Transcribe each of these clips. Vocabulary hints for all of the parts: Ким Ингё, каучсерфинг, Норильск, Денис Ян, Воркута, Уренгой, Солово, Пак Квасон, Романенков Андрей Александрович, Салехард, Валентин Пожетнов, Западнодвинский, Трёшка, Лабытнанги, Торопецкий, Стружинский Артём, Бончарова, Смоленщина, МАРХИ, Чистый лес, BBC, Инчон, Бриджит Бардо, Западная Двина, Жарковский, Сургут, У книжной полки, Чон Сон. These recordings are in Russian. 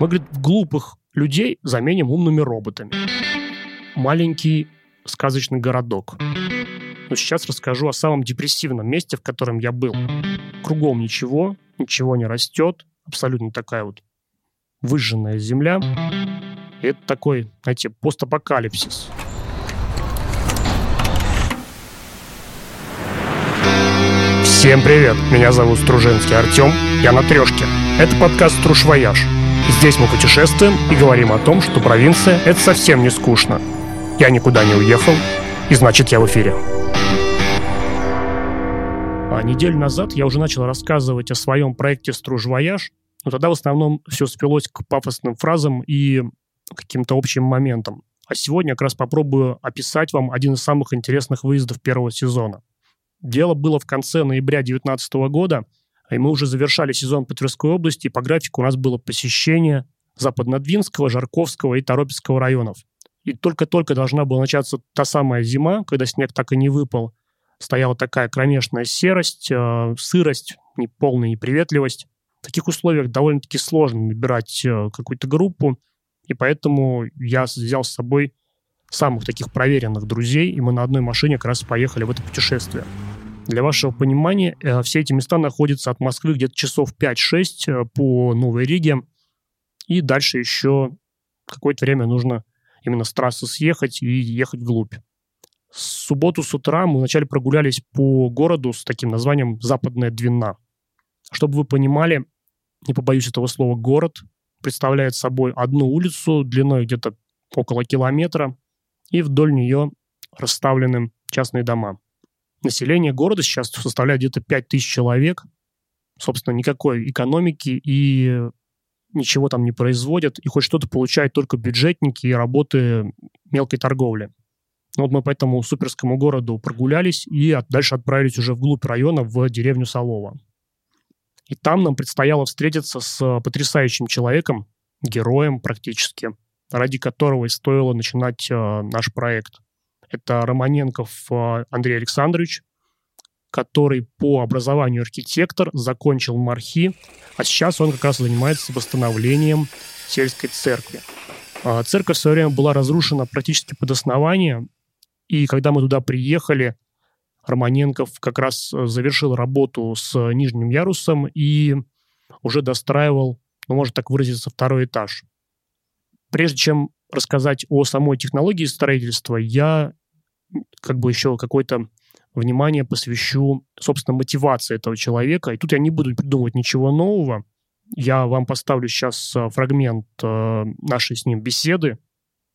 Мы, говорит, глупых людей заменим умными роботами. Маленький сказочный городок. Но сейчас расскажу о самом депрессивном месте, в котором я был. Кругом ничего, ничего не растет. Абсолютно такая вот выжженная земля. И это такой, знаете, постапокалипсис. Всем привет! Меня зовут Стружинский Артём. Я на трёшке. Это подкаст «Стружвояж». Здесь мы путешествуем и говорим о том, что провинция – это совсем не скучно. Я никуда не уехал, и значит, я в эфире. А неделю назад я уже начал рассказывать о своем проекте «Стружвояж», но тогда в основном все спилось к пафосным фразам и каким-то общим моментам. А сегодня я как раз попробую описать вам один из самых интересных выездов первого сезона. Дело было в конце ноября 2019 года, и мы уже завершали сезон по Тверской области, и по графику у нас было посещение Западнодвинского, Жарковского и Торопецкого районов. И только-только должна была начаться та самая зима, когда снег так и не выпал. Стояла такая кромешная серость, сырость, неполная неприветливость. В таких условиях довольно-таки сложно набирать какую-то группу, и поэтому я взял с собой самых таких проверенных друзей, и мы на одной машине как раз поехали в это путешествие. Для вашего понимания, все эти места находятся от Москвы где-то часов 5-6 по Новой Риге. И дальше еще какое-то время нужно именно с трассы съехать и ехать вглубь. В субботу с утра мы вначале прогулялись по городу с таким названием «Западная Двина». Чтобы вы понимали, не побоюсь этого слова, город представляет собой одну улицу длиной где-то около километра, и вдоль нее расставлены частные дома. Население города сейчас составляет где-то 5000 человек. Собственно, никакой экономики и ничего там не производят. И хоть что-то получают только бюджетники и работы мелкой торговли. Вот мы по этому суперскому городу прогулялись и дальше отправились уже вглубь района, в деревню Солово. И там нам предстояло встретиться с потрясающим человеком, героем практически, ради которого и стоило начинать наш проект. Это Романенков Андрей Александрович, который по образованию архитектор, закончил МАРХИ, а сейчас он как раз занимается восстановлением сельской церкви. Церковь в свое время была разрушена практически под основание, и когда мы туда приехали, Романенков как раз завершил работу с нижним ярусом и уже достраивал, ну, можно так выразиться, второй этаж. Прежде чем рассказать о самой технологии строительства, я как бы еще какое-то внимание посвящу, собственно, мотивации этого человека. И тут я не буду придумывать ничего нового. Я вам поставлю сейчас фрагмент нашей с ним беседы,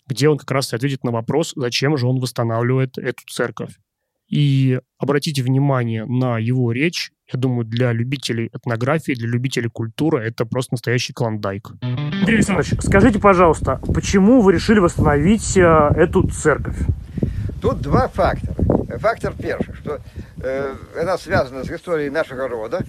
где он как раз ответит на вопрос, зачем же он восстанавливает эту церковь. И обратите внимание на его речь. Я думаю, для любителей этнографии, для любителей культуры это просто настоящий клондайк. Андрей Александрович, скажите, пожалуйста, почему вы решили восстановить эту церковь? Тут два фактора. Фактор первый, что это связано с историей нашего рода.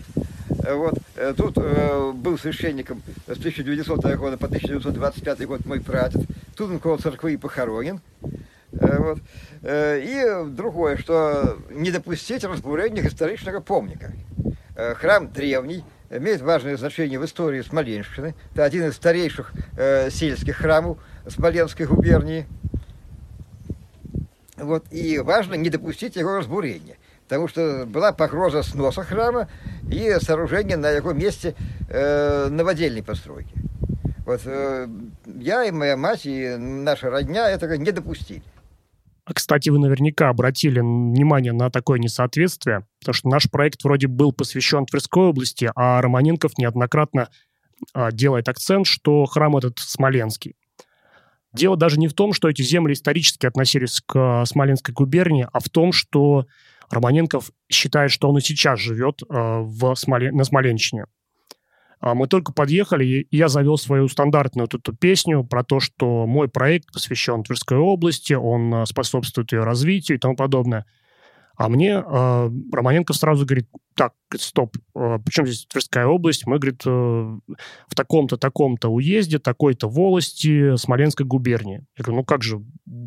Вот. Тут был священником с 1900 года по 1925 год мой прадед. Тут он около церкви похоронен. Вот. И другое, что не допустить разбурения историчного памятника. Храм древний, имеет важное значение в истории Смоленщины. Это один из старейших сельских храмов Смоленской губернии. Вот. И важно не допустить его разбурения, потому что была погроза сноса храма и сооружение на его месте новодельной постройки. Вот. Я и моя мать, и наша родня этого не допустили. Кстати, вы наверняка обратили внимание на такое несоответствие, потому что наш проект вроде был посвящен Тверской области, а Романенков неоднократно делает акцент, что храм этот смоленский. Дело даже не в том, что эти земли исторически относились к Смоленской губернии, а в том, что Романенков считает, что он и сейчас живет на Смоленщине. Мы только подъехали, и я завел свою стандартную вот эту песню про то, что мой проект посвящен Тверской области, он способствует ее развитию и тому подобное. А мне Романенков сразу говорит, так, стоп, причем здесь Тверская область? Мы, говорит, в таком-то уезде, такой-то волости Смоленской губернии. Я говорю, ну как же,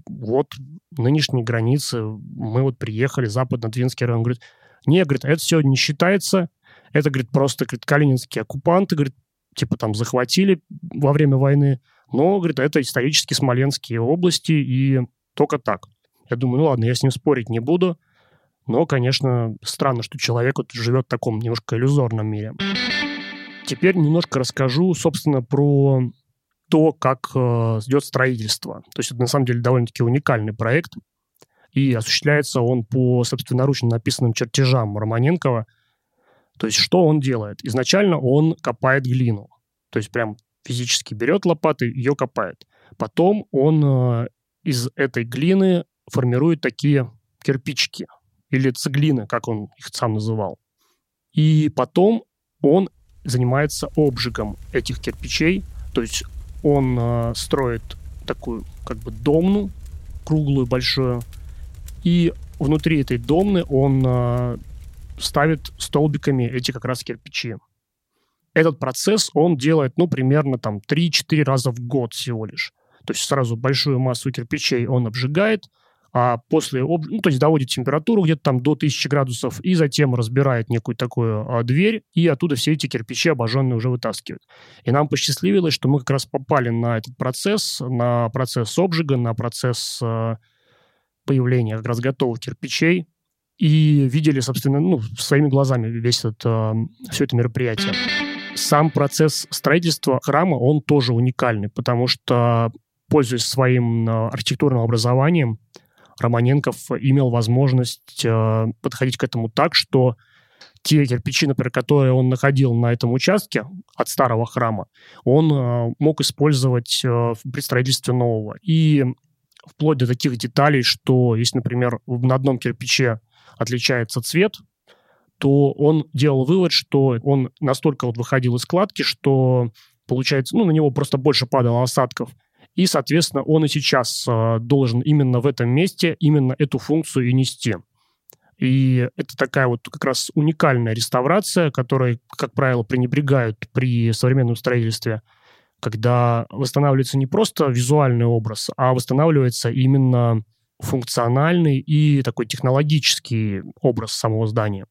вот нынешние границы, мы вот приехали, Западнодвинский район. Он говорит, не, говорит, это все не считается. Это, говорит, просто, говорит, калининские оккупанты, говорит, типа там захватили во время войны, но, говорит, это исторически смоленские области, и только так. Я думаю, ну ладно, я с ним спорить не буду, но, конечно, странно, что человек вот живет в таком немножко иллюзорном мире. Теперь немножко расскажу, собственно, про то, как идет строительство. То есть это, на самом деле, довольно-таки уникальный проект, и осуществляется он по собственноручно написанным чертежам Романенкова. То есть что он делает? Изначально он копает глину. То есть прям физически берет лопаты, ее копает. Потом он из этой глины формирует такие кирпичики или цеглины, как он их сам называл. И потом он занимается обжигом этих кирпичей. То есть он строит такую как бы домну круглую, большую. И внутри этой домны он ставит столбиками эти как раз кирпичи. Этот процесс он делает, ну, примерно там 3-4 раза в год всего лишь. То есть сразу большую массу кирпичей он обжигает, а после, ну, то есть доводит температуру где-то там до 1000 градусов, и затем разбирает некую такую дверь, и оттуда все эти кирпичи обожженные уже вытаскивают. И нам посчастливилось, что мы как раз попали на этот процесс, на процесс обжига, на процесс появления как раз готовых кирпичей, и видели, собственно, ну, своими глазами весь этот, все это мероприятие. Сам процесс строительства храма, он тоже уникальный, потому что, пользуясь своим архитектурным образованием, Романенков имел возможность подходить к этому так, что те кирпичи, например, которые он находил на этом участке от старого храма, он мог использовать при строительстве нового. И вплоть до таких деталей, что если, например, на одном кирпиче отличается цвет, то он делал вывод, что он настолько вот выходил из складки, что, получается, ну, на него просто больше падало осадков. И, соответственно, он и сейчас должен именно в этом месте именно эту функцию и нести. И это такая вот как раз уникальная реставрация, которой, как правило, пренебрегают при современном строительстве, когда восстанавливается не просто визуальный образ, а восстанавливается именно функциональный и такой технологический образ самого здания.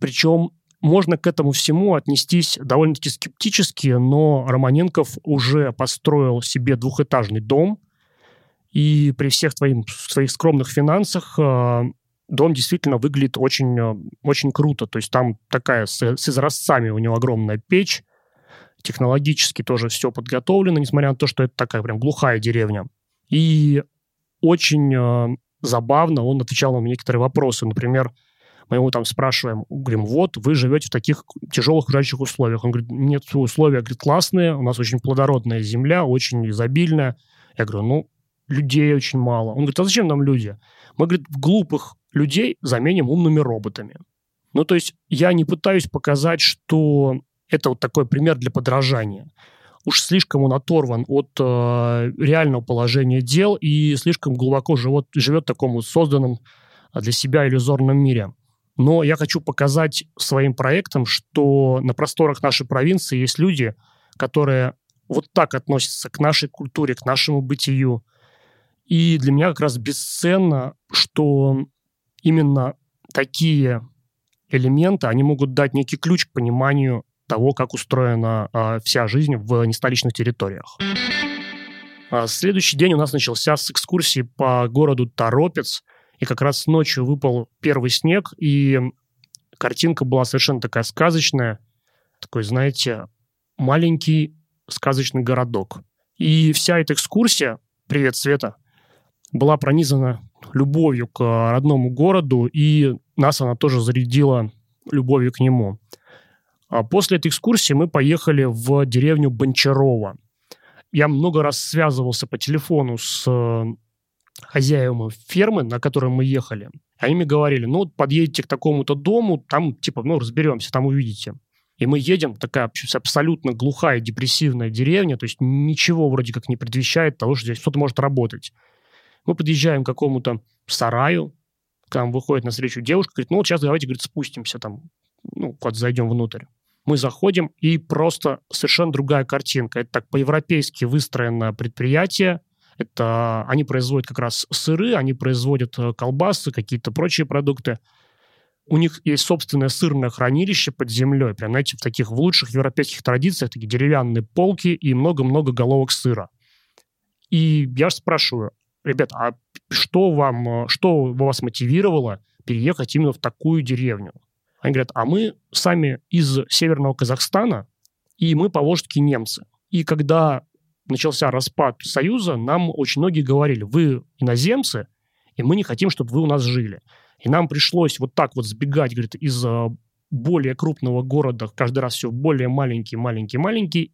Причем можно к этому всему отнестись довольно-таки скептически, но Романенков уже построил себе двухэтажный дом, и при всех своих скромных финансах дом действительно выглядит очень, очень круто. То есть там такая с изразцами у него огромная печь, технологически тоже все подготовлено, несмотря на то, что это такая прям глухая деревня. И очень забавно он отвечал на некоторые вопросы. Например, мы его там спрашиваем, говорим, вот, вы живете в таких тяжелых окружающих условиях. Он говорит, нет, условия, говорит, классные, у нас очень плодородная земля, очень изобильная. Я говорю, ну, людей очень мало. Он говорит, а зачем нам люди? Мы, говорит, глупых людей заменим умными роботами. Ну, то есть я не пытаюсь показать, что это вот такой пример для подражания. Уж слишком он оторван от реального положения дел и слишком глубоко живет в таком вот созданном для себя иллюзорном мире. Но я хочу показать своим проектом, что на просторах нашей провинции есть люди, которые вот так относятся к нашей культуре, к нашему бытию. И для меня как раз бесценно, что именно такие элементы, они могут дать некий ключ к пониманию того, как устроена вся жизнь в нестоличных территориях. Следующий день у нас начался с экскурсии по городу Торопец, и как раз ночью выпал первый снег, и картинка была совершенно такая сказочная, такой, знаете, маленький сказочный городок. И вся эта экскурсия, привет, Света, была пронизана любовью к родному городу, и нас она тоже зарядила любовью к нему. После этой экскурсии мы поехали в деревню Бончарова. Я много раз связывался по телефону с хозяевам фермы, на которой мы ехали. Они мне говорили, ну, подъедете к такому-то дому, там, типа, ну, разберемся, там увидите. И мы едем, такая абсолютно глухая, депрессивная деревня, то есть ничего вроде как не предвещает того, что здесь что-то может работать. Мы подъезжаем к какому-то сараю, к нам выходит навстречу девушка, говорит, ну, вот сейчас давайте, говорит, спустимся там, ну, куда-то зайдем внутрь. Мы заходим, и просто совершенно другая картинка. Это так по-европейски выстроено предприятие. Это они производят как раз сыры, они производят колбасы, какие-то прочие продукты. У них есть собственное сырное хранилище под землей, прям, знаете, в таких в лучших европейских традициях, такие деревянные полки и много-много головок сыра. И я спрашиваю, ребят, а что вас мотивировало переехать именно в такую деревню? Они говорят, а мы сами из Северного Казахстана, и мы поволжские немцы. И когда начался распад Союза, нам очень многие говорили, вы иноземцы, и мы не хотим, чтобы вы у нас жили. И нам пришлось вот так вот сбегать, говорит, из более крупного города, каждый раз все более маленький,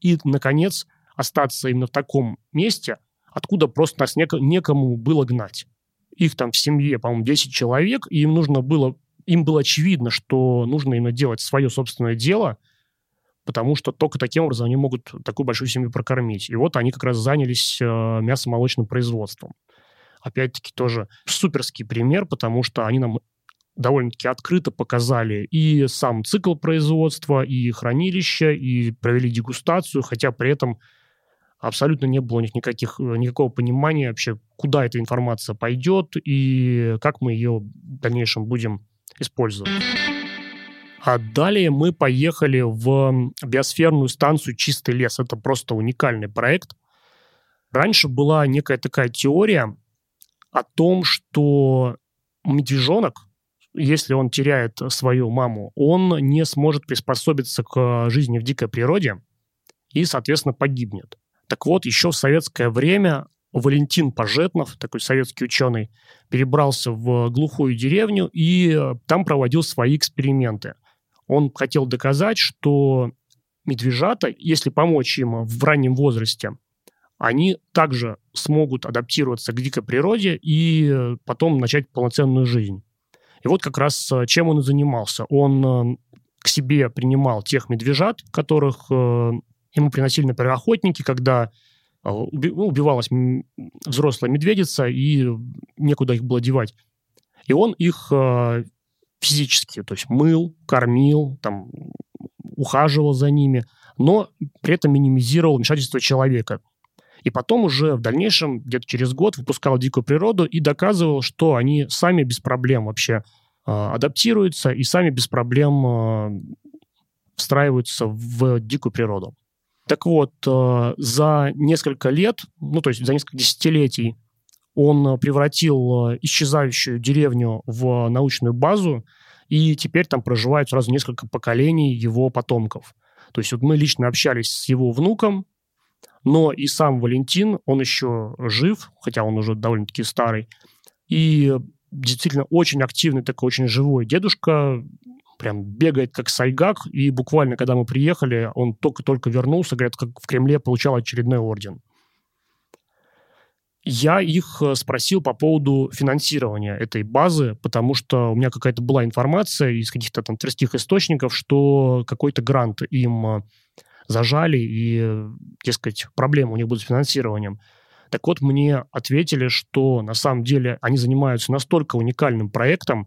и, наконец, остаться именно в таком месте, откуда просто нас некому было гнать. Их там в семье, по-моему, 10 человек, и им было очевидно, что нужно именно делать свое собственное дело, потому что только таким образом они могут такую большую семью прокормить. И вот они как раз занялись мясо-молочным производством. Опять-таки тоже суперский пример, потому что они нам довольно-таки открыто показали и сам цикл производства, и хранилище, и провели дегустацию, хотя при этом абсолютно не было у них никакого понимания вообще, куда эта информация пойдет и как мы ее в дальнейшем будем использовать. А далее мы поехали в биосферную станцию «Чистый лес». Это просто уникальный проект. Раньше была некая такая теория о том, что медвежонок, если он теряет свою маму, он не сможет приспособиться к жизни в дикой природе и, соответственно, погибнет. Так вот, еще в советское время Валентин Пожетнов, такой советский ученый, перебрался в глухую деревню и там проводил свои эксперименты. Он хотел доказать, что медвежата, если помочь им в раннем возрасте, они также смогут адаптироваться к дикой природе и потом начать полноценную жизнь. И вот как раз чем он и занимался. Он к себе принимал тех медвежат, которых ему приносили, например, охотники, когда убивалась взрослая медведица, и некуда их было девать. И он их физически, то есть мыл, кормил, там, ухаживал за ними, но при этом минимизировал вмешательство человека. И потом уже в дальнейшем, где-то через год, выпускал дикую природу и доказывал, что они сами без проблем вообще адаптируются и сами без проблем встраиваются в дикую природу. Так вот, за несколько лет, ну, то есть за несколько десятилетий, он превратил исчезающую деревню в научную базу, и теперь там проживают сразу несколько поколений его потомков. То есть вот мы лично общались с его внуком, но и сам Валентин, он еще жив, хотя он уже довольно-таки старый, и действительно очень активный, такой очень живой дедушка, прям бегает как сайгак, и буквально, когда мы приехали, он только-только вернулся, говорят, как в Кремле получал очередной орден. Я их спросил по поводу финансирования этой базы, потому что у меня какая-то была информация из каких-то там тверских источников, что какой-то грант им зажали, и, дескать, проблемы у них будут с финансированием. Так вот, мне ответили, что на самом деле они занимаются настолько уникальным проектом,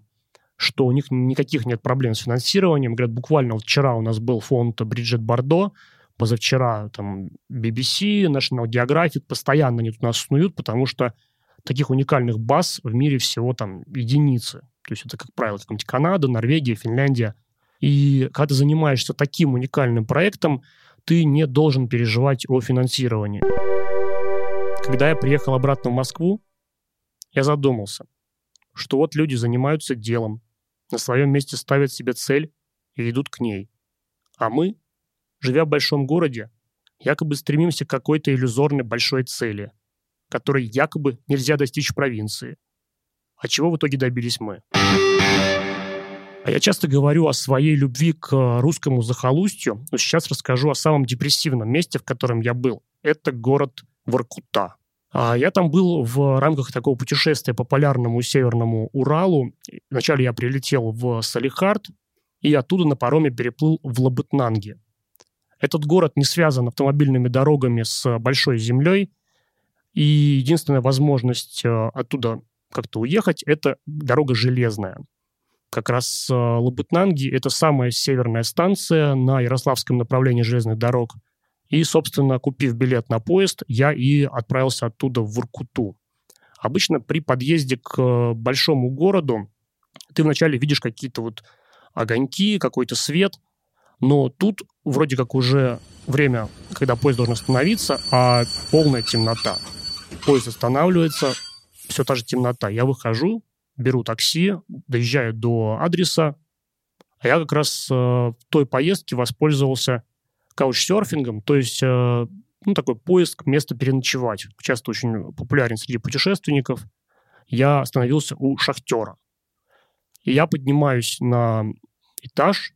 что у них никаких нет проблем с финансированием. Говорят, буквально вот вчера у нас был фонд Бриджит Бардо, позавчера там BBC, National Geographic, постоянно они тут нас снуют, потому что таких уникальных баз в мире всего там единицы. То есть это, как правило, какая-нибудь Канада, Норвегия, Финляндия. И когда ты занимаешься таким уникальным проектом, ты не должен переживать о финансировании. Когда я приехал обратно в Москву, я задумался, что вот люди занимаются делом, на своем месте ставят себе цель и идут к ней. А мы, живя в большом городе, якобы стремимся к какой-то иллюзорной большой цели, которой якобы нельзя достичь в провинции. А чего в итоге добились мы? А я часто говорю о своей любви к русскому захолустью, но сейчас расскажу о самом депрессивном месте, в котором я был. Это город Воркута. Я там был в рамках такого путешествия по полярному Северному Уралу. Вначале я прилетел в Салехард и оттуда на пароме переплыл в Лабытнанги. Этот город не связан автомобильными дорогами с большой землей, и единственная возможность оттуда как-то уехать – это дорога железная. Как раз Лабытнанги – это самая северная станция на ярославском направлении железных дорог. И, собственно, купив билет на поезд, я и отправился оттуда в Воркуту. Обычно при подъезде к большому городу ты вначале видишь какие-то вот огоньки, какой-то свет, но тут вроде как уже время, когда поезд должен остановиться, а полная темнота. Поезд останавливается, все та же темнота. Я выхожу, беру такси, доезжаю до адреса, а я как раз в той поездке воспользовался каучсерфингом, то есть такой поиск места переночевать. Часто очень популярен среди путешественников. Я остановился у шахтера. И я поднимаюсь на этаж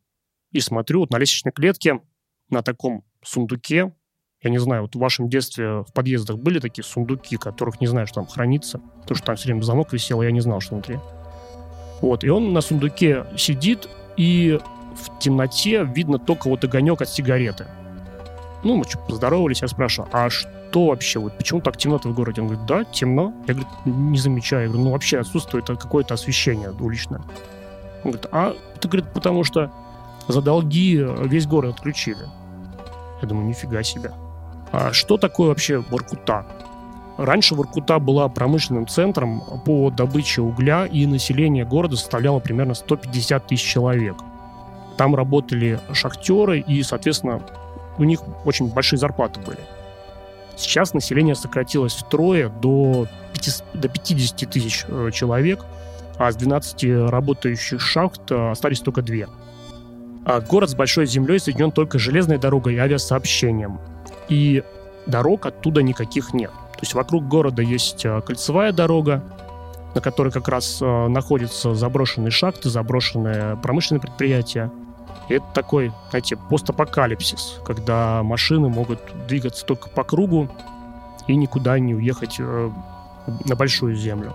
и смотрю вот на лестничной клетке, на таком сундуке. Я не знаю, вот в вашем детстве в подъездах были такие сундуки, которых не знаю, что там хранится, потому что там все время замок висел, и я не знал, что внутри. Вот, и он на сундуке сидит, и в темноте видно только вот огонек от сигареты. Ну, мы что-то поздоровались, я спрашиваю, а что вообще, вот почему так темно-то в городе? Он говорит, да, темно. Я говорю, не замечаю. Я говорю, ну, вообще отсутствует какое-то освещение уличное. Он говорит, а это, говорит, потому что за долги весь город отключили. Я думаю, нифига себе. А что такое вообще Воркута? Раньше Воркута была промышленным центром по добыче угля, и население города составляло примерно 150 тысяч человек. Там работали шахтеры, и, соответственно, у них очень большие зарплаты были. Сейчас население сократилось втрое до 50 тысяч человек, а с 12 работающих шахт остались только 2. А город с большой землей соединен только железной дорогой и авиасообщением. И дорог оттуда никаких нет. То есть вокруг города есть кольцевая дорога, на которой как раз находятся заброшенные шахты, заброшенные промышленные предприятия. И это такой, знаете, постапокалипсис, когда машины могут двигаться только по кругу и никуда не уехать на большую землю.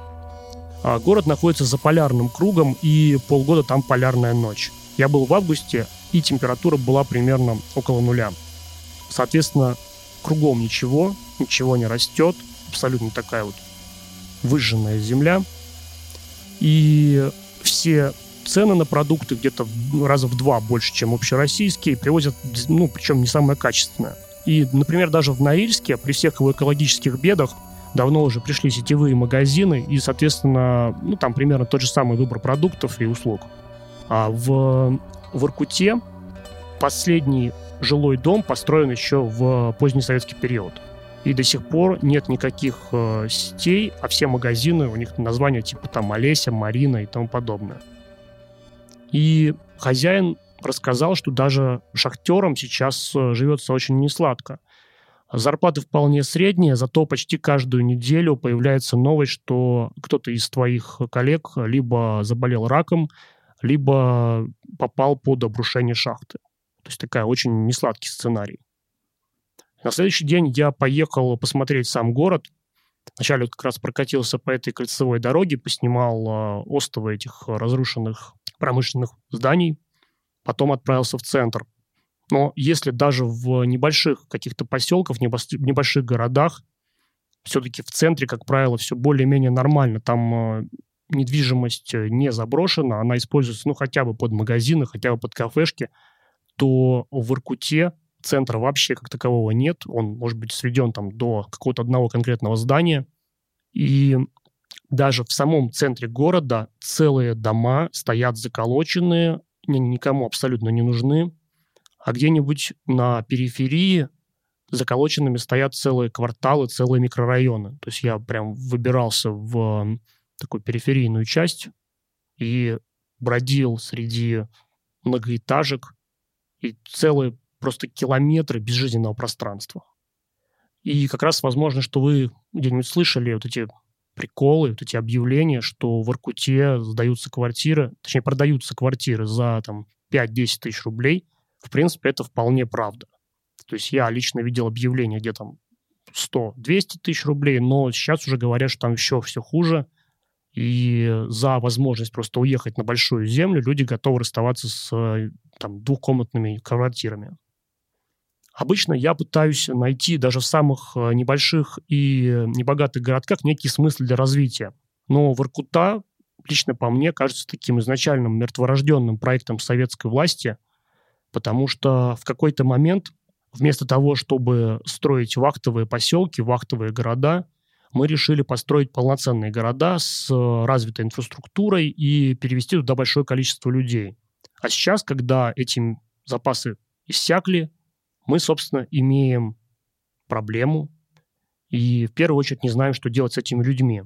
А город находится за полярным кругом, и полгода там полярная ночь. Я был в августе, и температура была примерно около нуля. Соответственно, кругом ничего, ничего не растет, абсолютно такая вот выжженная земля. И все цены на продукты где-то раза в 2 больше, чем общероссийские, привозят, причем не самое качественное. И, например, даже в Норильске при всех его экологических бедах давно уже пришли сетевые магазины, и, соответственно, там примерно тот же самый выбор продуктов и услуг. А в Воркуте последний жилой дом построен еще в поздний советский период. И до сих пор нет никаких сетей, а все магазины, у них названия типа там Олеся, Марина и тому подобное. И хозяин рассказал, что даже шахтерам сейчас живется очень несладко. Зарплаты вполне средние, зато почти каждую неделю появляется новость, что кто-то из твоих коллег либо заболел раком, либо попал под обрушение шахты. То есть такая очень несладкий сценарий. На следующий день я поехал посмотреть сам город. Вначале как раз прокатился по этой кольцевой дороге, поснимал остовы этих разрушенных промышленных зданий, потом отправился в центр. Но если даже в небольших каких-то поселках, в небольших городах, все-таки в центре, как правило, все более-менее нормально. Там недвижимость не заброшена, она используется, хотя бы под магазины, хотя бы под кафешки, то в Воркуте центра вообще как такового нет. Он, может быть, сведен там до какого-то одного конкретного здания. И даже в самом центре города целые дома стоят заколоченные, никому абсолютно не нужны. А где-нибудь на периферии заколоченными стоят целые кварталы, целые микрорайоны. То есть я прям выбирался в такую периферийную часть и бродил среди многоэтажек и целые просто километры безжизненного пространства. И как раз возможно, что вы где-нибудь слышали вот эти приколы, вот эти объявления, что в Воркуте сдаются квартиры, точнее, продаются квартиры за 5-10 тысяч рублей. В принципе, это вполне правда. То есть я лично видел объявления, где 100-200 тысяч рублей, но сейчас уже говорят, что там еще все хуже. И за возможность просто уехать на большую землю люди готовы расставаться с двухкомнатными квартирами. Обычно я пытаюсь найти даже в самых небольших и небогатых городках некий смысл для развития. Но Воркута, лично по мне, кажется таким изначальным мертворожденным проектом советской власти, потому что в какой-то момент вместо того, чтобы строить вахтовые поселки, вахтовые города, мы решили построить полноценные города с развитой инфраструктурой и перевести туда большое количество людей. А сейчас, когда эти запасы иссякли, мы, собственно, имеем проблему и, в первую очередь, не знаем, что делать с этими людьми.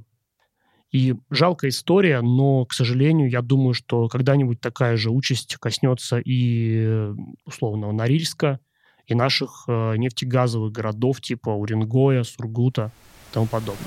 И жалкая история, но, к сожалению, я думаю, что когда-нибудь такая же участь коснется и условного Норильска, и наших нефтегазовых городов типа Уренгоя, Сургута и тому подобное.